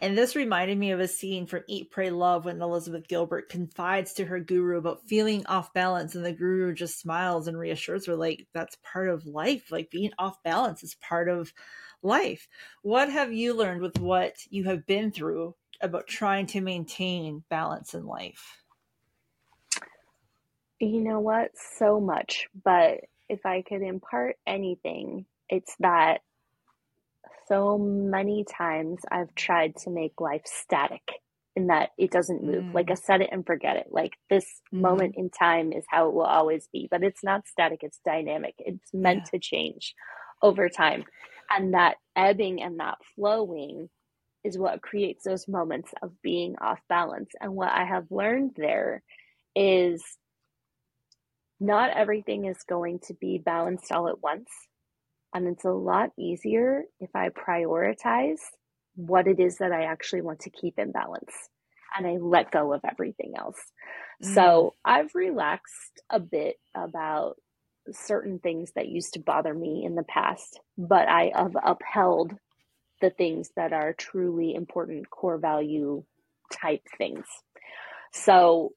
And this reminded me of a scene from Eat, Pray, Love when Elizabeth Gilbert confides to her guru about feeling off balance. And the guru just smiles and reassures her, like, that's part of life. Like being off balance is part of life. What have you learned with what you have been through about trying to maintain balance in life? You know what? So much. But if I could impart anything, it's that so many times I've tried to make life static in that it doesn't move. Like I set it and forget it. Like this moment in time is how it will always be. But it's not static. It's dynamic. It's meant to change over time. And that ebbing and that flowing is what creates those moments of being off balance. And what I have learned there is not everything is going to be balanced all at once. And it's a lot easier if I prioritize what it is that I actually want to keep in balance and I let go of everything else. So I've relaxed a bit about certain things that used to bother me in the past, but I have upheld the things that are truly important core value type things. So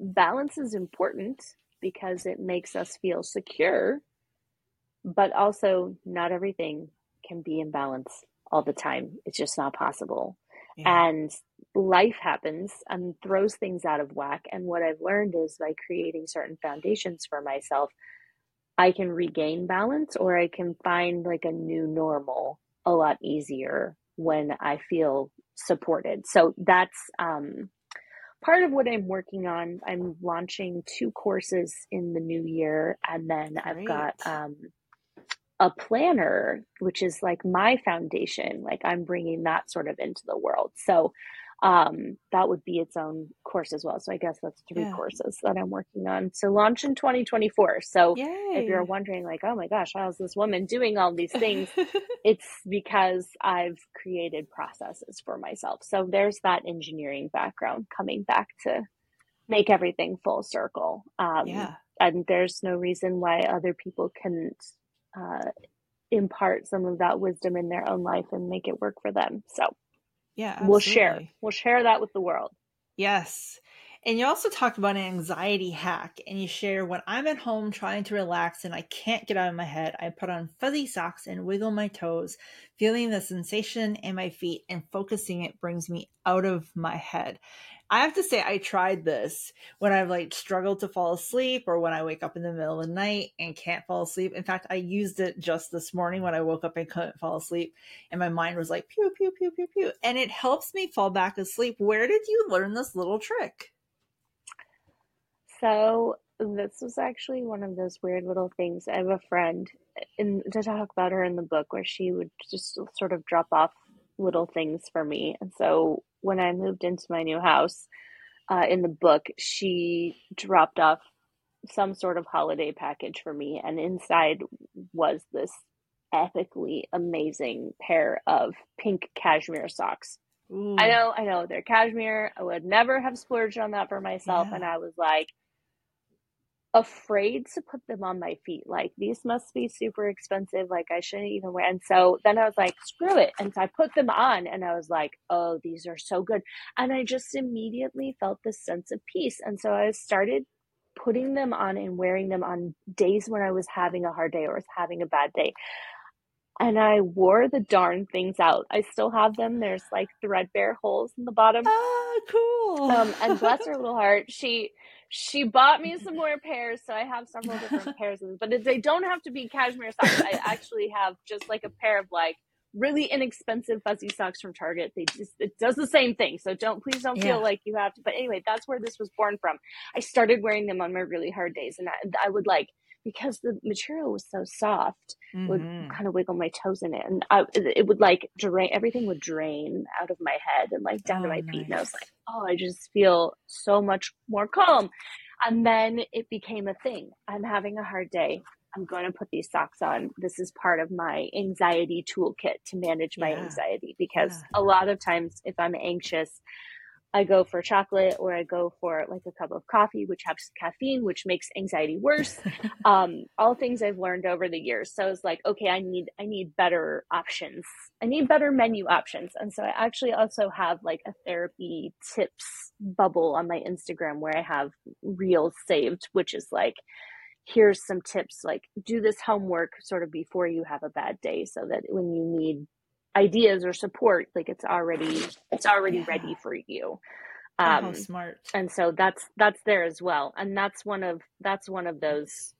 balance is important because it makes us feel secure, but also not everything can be in balance all the time. It's just not possible. Yeah. And life happens and throws things out of whack. And what I've learned is by creating certain foundations for myself, I can regain balance or I can find like a new normal a lot easier when I feel supported. So that's, part of what I'm working on. I'm launching 2 courses in the new year. And then I've got a planner, which is like my foundation. Like I'm bringing that sort of into the world. So that would be its own course as well. So I guess that's 3 courses that I'm working on. So launch in 2024. So if you're wondering like, oh my gosh, how's this woman doing all these things? It's because I've created processes for myself. So there's that engineering background coming back to make everything full circle. And there's no reason why other people couldn't impart some of that wisdom in their own life and make it work for them. So absolutely. We'll share that with the world. Yes. And you also talked about an anxiety hack, and you share, when I'm at home trying to relax and I can't get out of my head, I put on fuzzy socks and wiggle my toes, feeling the sensation in my feet and focusing it brings me out of my head. I have to say I tried this when I've like struggled to fall asleep or when I wake up in the middle of the night and can't fall asleep. In fact, I used it just this morning when I woke up and couldn't fall asleep and my mind was like pew, pew, pew, pew, pew. And it helps me fall back asleep. Where did you learn this little trick? So this was actually one of those weird little things. I have a friend to talk about her in the book where she would just sort of drop off little things for me. And so when I moved into my new house in the book, she dropped off some sort of holiday package for me. And inside was this epically amazing pair of pink cashmere socks. Ooh. I know they're cashmere. I would never have splurged on that for myself. Yeah. And I was like, afraid to put them on my feet. Like, these must be super expensive. Like, I shouldn't even wear. And so then I was like, screw it. And so I put them on and I was like, oh, these are so good. And I just immediately felt this sense of peace. And so I started putting them on and wearing them on days when I was having a hard day or was having a bad day. And I wore the darn things out. I still have them. There's like threadbare holes in the bottom. Oh, cool. And bless her little heart, she bought me some more pairs, so I have several different pairs of them. But they don't have to be cashmere socks. I actually have just like a pair of like really inexpensive fuzzy socks from Target. It does the same thing. So please don't feel like you have to. But anyway, that's where this was born from. I started wearing them on my really hard days, and I would like, because the material was so soft, would kind of wiggle my toes in it, and it would like drain. Everything would drain out of my head and like down to my feet. And I was like, oh, I just feel so much more calm. And then it became a thing. I'm having a hard day. I'm going to put these socks on. This is part of my anxiety toolkit to manage my anxiety, because a lot of times if I'm anxious, I go for chocolate or I go for like a cup of coffee, which has caffeine, which makes anxiety worse. All things I've learned over the years. So it's like, okay, I need better options. I need better menu options. And so I actually also have like a therapy tips bubble on my Instagram where I have reels saved, which is like, here's some tips, like do this homework sort of before you have a bad day, so that when you need ideas or support, like it's already ready for you. How smart. And so that's there as well. And that's one of those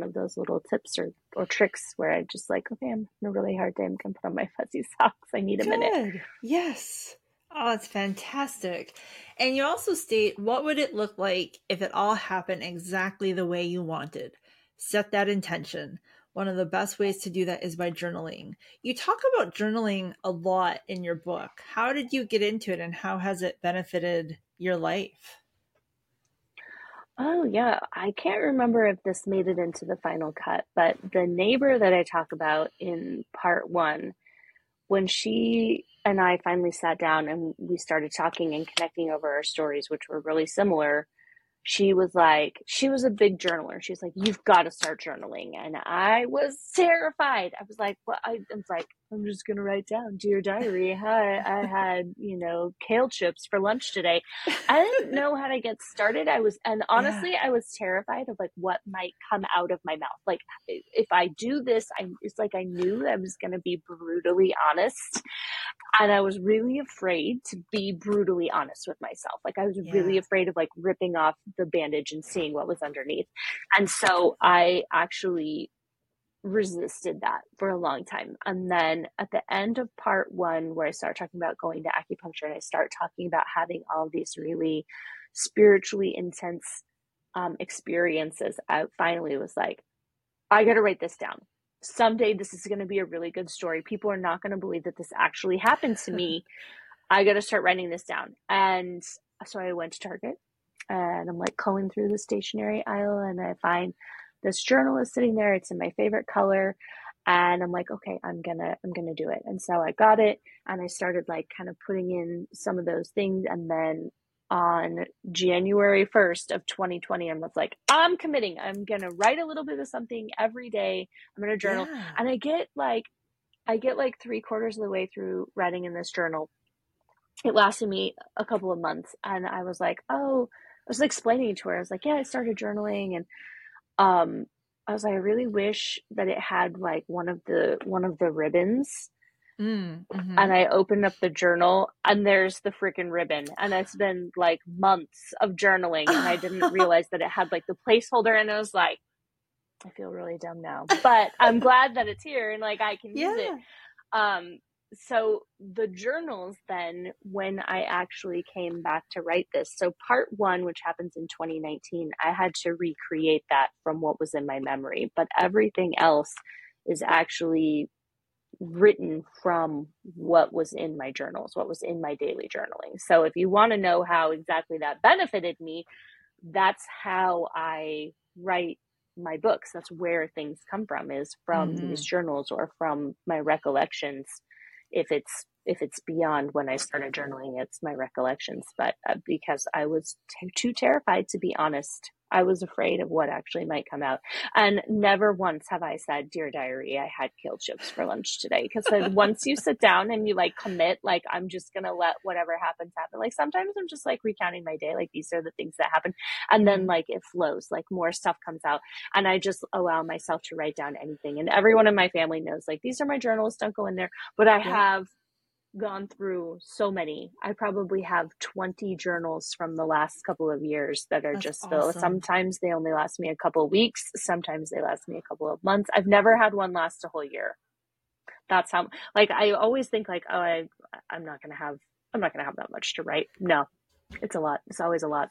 little tips or tricks where I just like, okay, I'm having a really hard day. I'm going to put on my fuzzy socks. I need a minute. Yes. Oh, it's fantastic. And you also state, what would it look like if it all happened exactly the way you wanted? Set that intention. One of the best ways to do that is by journaling. You talk about journaling a lot in your book. How did you get into it, and how has it benefited your life? Oh, yeah. I can't remember if this made it into the final cut, but the neighbor that I talk about in part 1, when she and I finally sat down and we started talking and connecting over our stories, which were really similar, she was a big journaler. She's like, you've got to start journaling. And I was terrified. I was like, well, I'm just going to write down, dear diary, hi, I had, kale chips for lunch today. I didn't know how to get started. I was terrified of like what might come out of my mouth. Like, if I do this, it's like I knew I was going to be brutally honest. And I was really afraid to be brutally honest with myself. Like, I was really afraid of like ripping off the bandage and seeing what was underneath. And so I actually resisted that for a long time. And then at the end of part 1, where I start talking about going to acupuncture, and I start talking about having all these really spiritually intense experiences, I finally was like, I got to write this down. Someday this is going to be a really good story. People are not going to believe that this actually happened to me. I got to start writing this down. And so I went to Target, and I'm like culling through the stationery aisle, and I find this journal is sitting there. It's in my favorite color. And I'm like, okay, I'm going to do it. And so I got it, and I started like kind of putting in some of those things. And then on January 1st of 2020, I was like, I'm committing. I'm going to write a little bit of something every day. I'm going to journal. Yeah. And I get like 3/4 of the way through writing in this journal. It lasted me a couple of months. And I was like, oh, I was explaining to her. I was like, yeah, I started journaling. And I was like, I really wish that it had like one of the ribbons. And I opened up the journal, and there's the freaking ribbon. And it's been like months of journaling, and I didn't realize that it had like the placeholder. And I was like, I feel really dumb now, but I'm glad that it's here, and like I can use it. So the journals then, when I actually came back to write this, so part 1, which happens in 2019, I had to recreate that from what was in my memory, but everything else is actually written from what was in my journals, what was in my daily journaling. So if you want to know how exactly that benefited me, that's how I write my books. That's where things come from, is from these journals or from my recollections. If it's beyond when I started journaling, it's my recollections. But because I was too terrified to be honest I was afraid of what actually might come out. And never once have I said, dear diary, I had kale chips for lunch today. Because once you sit down and you like commit, like, I'm just going to let whatever happens happen. Like sometimes I'm just like recounting my day. Like these are the things that happen. And then like it flows, like more stuff comes out. And I just allow myself to write down anything. And everyone in my family knows, like, these are my journals, don't go in there. But I have gone through so many. I probably have 20 journals from the last couple of years that are That's just awesome. Sometimes they only last me a couple of weeks. Sometimes they last me a couple of months. I've never had one last a whole year. That's how, like, I always think like, oh, I'm not going to have that much to write. No, it's a lot. It's always a lot.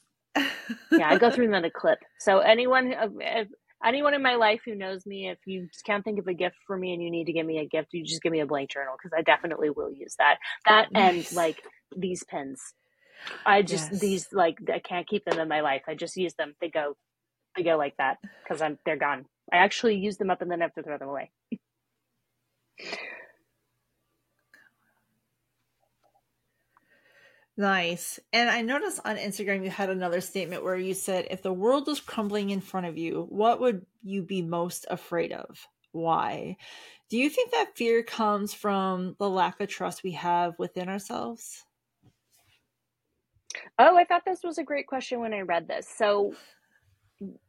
Yeah. I go through them in a clip. So anyone in my life who knows me, if you can't think of a gift for me and you need to give me a gift, you just give me a blank journal, because I definitely will use that. That, and like these pens. I just, these, like, I can't keep them in my life. I just use them. They go like that because they're gone. I actually use them up and then I have to throw them away. Nice. And I noticed on Instagram, you had another statement where you said, if the world was crumbling in front of you, what would you be most afraid of? Why? Do you think that fear comes from the lack of trust we have within ourselves? Oh, I thought this was a great question when I read this. So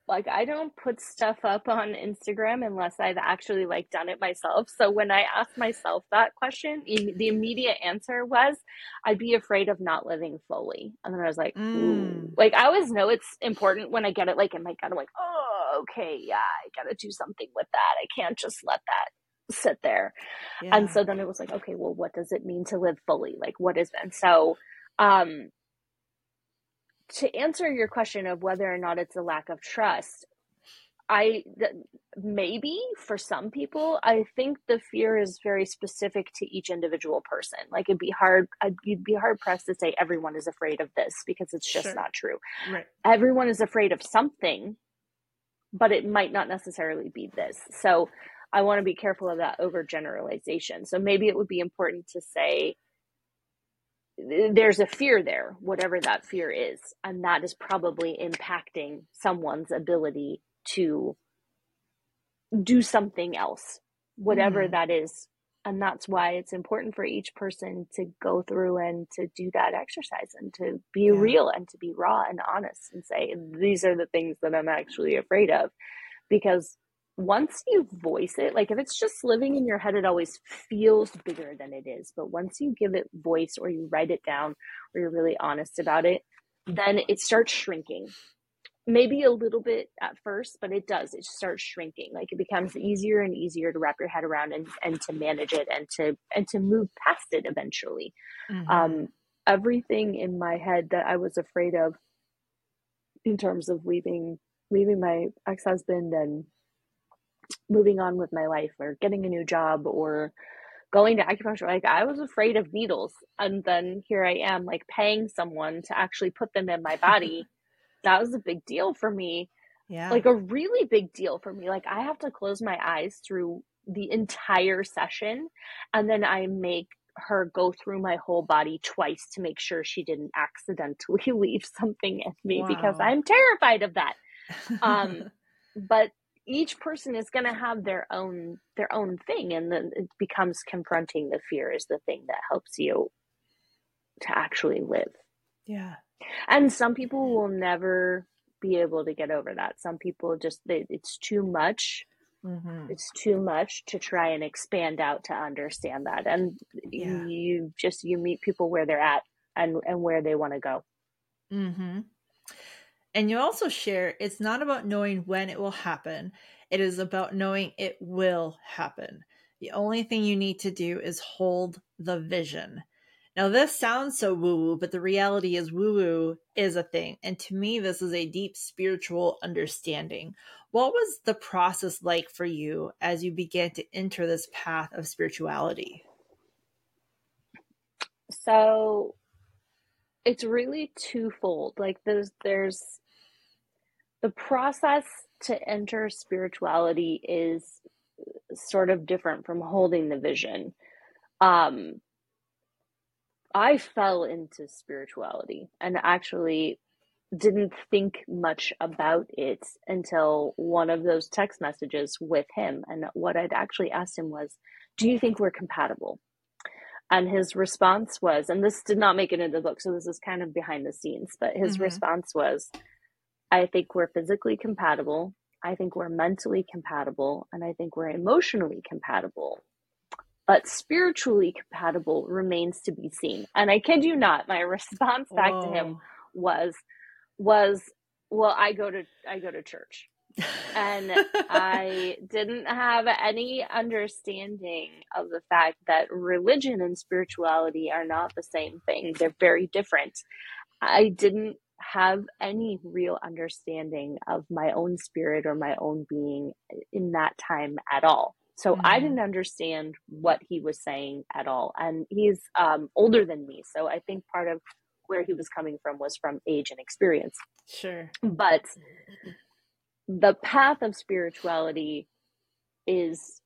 like, I don't put stuff up on Instagram unless I've actually like done it myself. So when I asked myself that question, the immediate answer was, I'd be afraid of not living fully. And then I was like, ooh. Like, I always know it's important when I get it, like in my gut, I'm like, oh, okay. Yeah. I got to do something with that. I can't just let that sit there. Yeah. And so then it was like, okay, well, what does it mean to live fully? Like, what is, and so, to answer your question of whether or not it's a lack of trust, maybe for some people, I think the fear is very specific to each individual person. Like you'd be hard pressed to say everyone is afraid of this, because it's just not true. Right. Everyone is afraid of something, but it might not necessarily be this. So I want to be careful of that overgeneralization. So maybe it would be important to say, there's a fear there, whatever that fear is, and that is probably impacting someone's ability to do something else, whatever that is. And that's why it's important for each person to go through and to do that exercise and to be real and to be raw and honest and say, these are the things that I'm actually afraid of. Because once you voice it, like if it's just living in your head, it always feels bigger than it is. But once you give it voice, or you write it down, or you're really honest about it, then it starts shrinking. Maybe a little bit at first, but it does. It starts shrinking. Like it becomes easier and easier to wrap your head around and to manage it and to move past it eventually. Mm-hmm. Everything in my head that I was afraid of in terms of leaving my ex-husband and moving on with my life, or getting a new job, or going to acupuncture. Like I was afraid of needles, and then here I am like paying someone to actually put them in my body. That was a big deal for me. Yeah. Like a really big deal for me. Like I have to close my eyes through the entire session, and then I make her go through my whole body twice to make sure she didn't accidentally leave something at me because I'm terrified of that. But each person is going to have their own thing, and then it becomes confronting the fear is the thing that helps you to actually live. Yeah. And some people will never be able to get over that. Some people just, it's too much. Mm-hmm. It's too much to try and expand out to understand that. And you meet people where they're at and where they want to go. Mm-hmm. And you also share, it's not about knowing when it will happen. It is about knowing it will happen. The only thing you need to do is hold the vision. Now, this sounds so woo-woo, but the reality is woo-woo is a thing. And to me, this is a deep spiritual understanding. What was the process like for you as you began to enter this path of spirituality? So it's really twofold. Like there's the process to enter spirituality is sort of different from holding the vision. I fell into spirituality and actually didn't think much about it until one of those text messages with him. And what I'd actually asked him was, do you think we're compatible? And his response was, and this did not make it into the book, so this is kind of behind the scenes, but his response was, I think we're physically compatible. I think we're mentally compatible. And I think we're emotionally compatible. But spiritually compatible remains to be seen. And I kid you not, my response back to him was, well, I go to church. And I didn't have any understanding of the fact that religion and spirituality are not the same thing. They're very different. I didn't have any real understanding of my own spirit or my own being in that time at all. So I didn't understand what he was saying at all. And he's older than me. So I think part of where he was coming from was from age and experience. Sure. But the path of spirituality is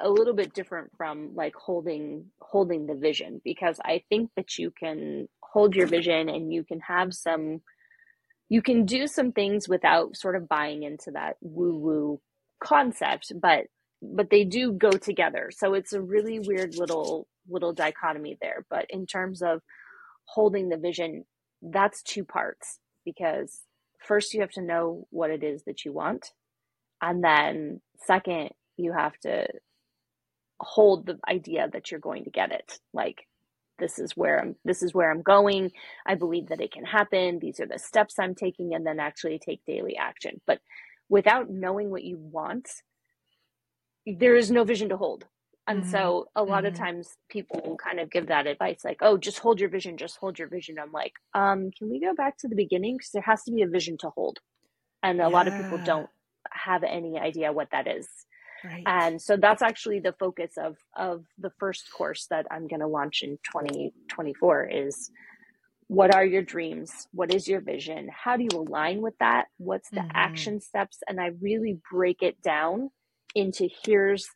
a little bit different from like holding the vision, because I think that you can hold your vision and you can have some, you can do some things without sort of buying into that woo-woo concept, but they do go together. So it's a really weird little dichotomy there. But in terms of holding the vision, that's two parts, because first you have to know what it is that you want. And then second, you have to hold the idea that you're going to get it. Like, this is where I'm going. I believe that it can happen. These are the steps I'm taking, and then actually take daily action. But without knowing what you want, there is no vision to hold. And so a lot of times people kind of give that advice, like, oh, just hold your vision, just hold your vision. I'm like, can we go back to the beginning? Because there has to be a vision to hold. And a lot of people don't have any idea what that is. Right. And so that's actually the focus of the first course that I'm going to launch in 2024 is, what are your dreams? What is your vision? How do you align with that? What's the action steps? And I really break it down into, here's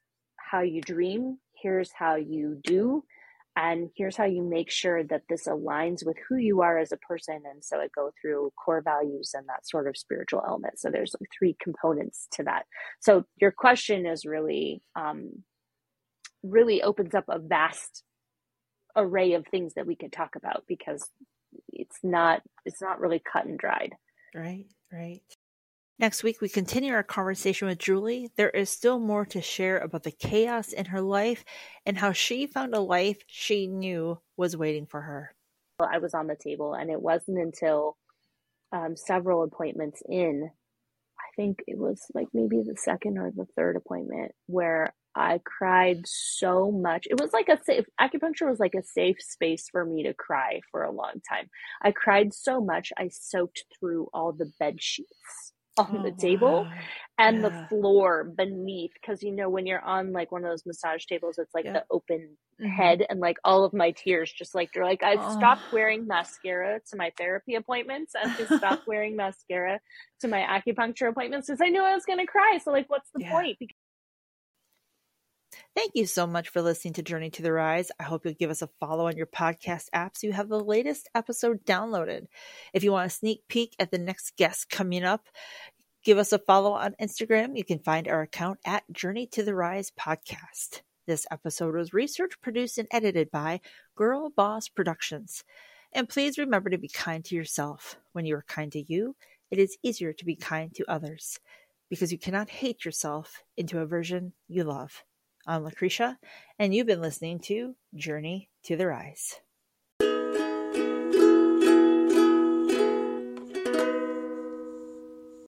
how you dream, here's how you do, and here's how you make sure that this aligns with who you are as a person. And so I go through core values and that sort of spiritual element. So there's like three components to that. So your question is really, really opens up a vast array of things that we could talk about, because it's not really cut and dried. Right, right. Next week, we continue our conversation with Julie. There is still more to share about the chaos in her life and how she found a life she knew was waiting for her. Well, I was on the table, and it wasn't until several appointments in, I think it was like maybe the second or the third appointment, where I cried so much. It was like acupuncture was like a safe space for me to cry for a long time. I cried so much, I soaked through all the bed sheets on the table and the floor beneath, because you know when you're on like one of those massage tables, it's like the open head, and like all of my tears just like they're like, I stopped wearing mascara to my therapy appointments, and I stopped wearing mascara to my acupuncture appointments, because I knew I was going to cry. So like, what's the point? Thank you so much for listening to Journey to the Rise. I hope you'll give us a follow on your podcast app so you have the latest episode downloaded. If you want a sneak peek at the next guest coming up, give us a follow on Instagram. You can find our account at Journey to the Rise Podcast. This episode was researched, produced, and edited by Girl Boss Productions. And please remember to be kind to yourself. When you are kind to you, it is easier to be kind to others, because you cannot hate yourself into a version you love. I'm Lucretia, and you've been listening to Journey to the Rise.